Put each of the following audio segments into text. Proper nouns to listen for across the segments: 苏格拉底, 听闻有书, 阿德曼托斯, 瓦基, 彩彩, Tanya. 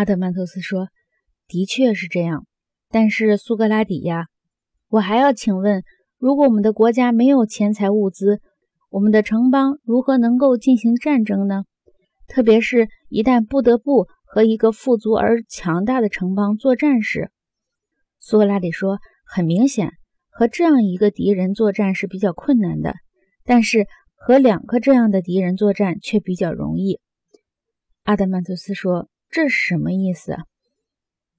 阿德曼托斯说，的确是这样。但是苏格拉底呀，我还要请问，如果我们的国家没有钱财物资，我们的城邦如何能够进行战争呢？特别是一旦不得不和一个富足而强大的城邦作战时。苏格拉底说，很明显，和这样一个敌人作战是比较困难的，但是和两个这样的敌人作战却比较容易。阿德曼托斯说，这是什么意思？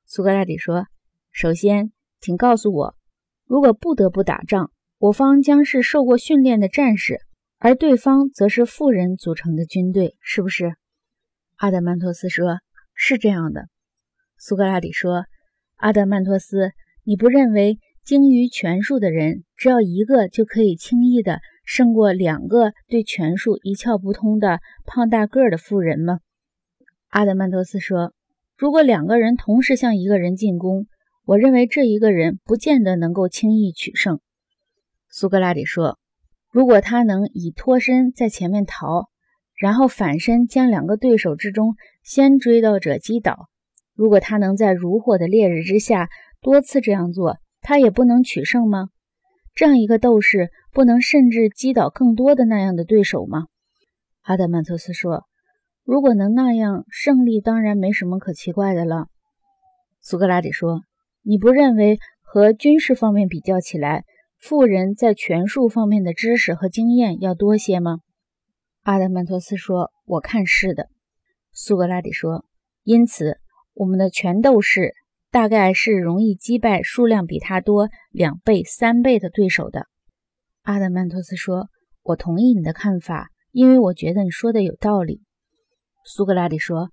苏格拉底说，首先，请告诉我，如果不得不打仗，我方将是受过训练的战士，而对方则是富人组成的军队，是不是？阿德曼托斯说，是这样的。苏格拉底说，阿德曼托斯，你不认为精于权术的人，只要一个就可以轻易的胜过两个对权术一窍不通的胖大个的富人吗？阿德曼托斯说，如果两个人同时向一个人进攻，我认为这一个人不见得能够轻易取胜。苏格拉底说，如果他能以脱身在前面逃，然后反身将两个对手之中先追到者击倒，如果他能在如火的烈日之下多次这样做，他也不能取胜吗？这样一个斗士不能甚至击倒更多的那样的对手吗？阿德曼托斯说，如果能那样，胜利当然没什么可奇怪的了。苏格拉底说，你不认为和军事方面比较起来，富人在权术方面的知识和经验要多些吗？阿德曼托斯说，我看是的。苏格拉底说，因此我们的权斗士大概是容易击败数量比他多2倍、3倍的对手的。阿德曼托斯说，我同意你的看法，因为我觉得你说的有道理。苏格拉底说，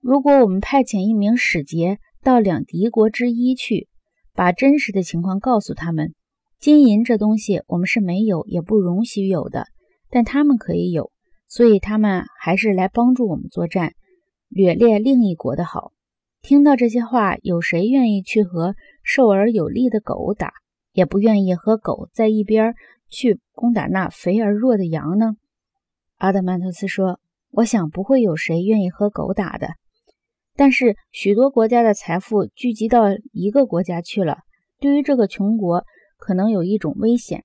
如果我们派遣一名使节到两敌国之一去，把真实的情况告诉他们，金银这东西我们是没有，也不容许有的，但他们可以有，所以他们还是来帮助我们作战，掠猎另一国的好。听到这些话，有谁愿意去和瘦而有力的狗打，也不愿意和狗在一边去攻打那肥而弱的羊呢？阿德曼托斯说，我想不会有谁愿意和狗打的。但是许多国家的财富聚集到一个国家去了，对于这个穷国可能有一种危险，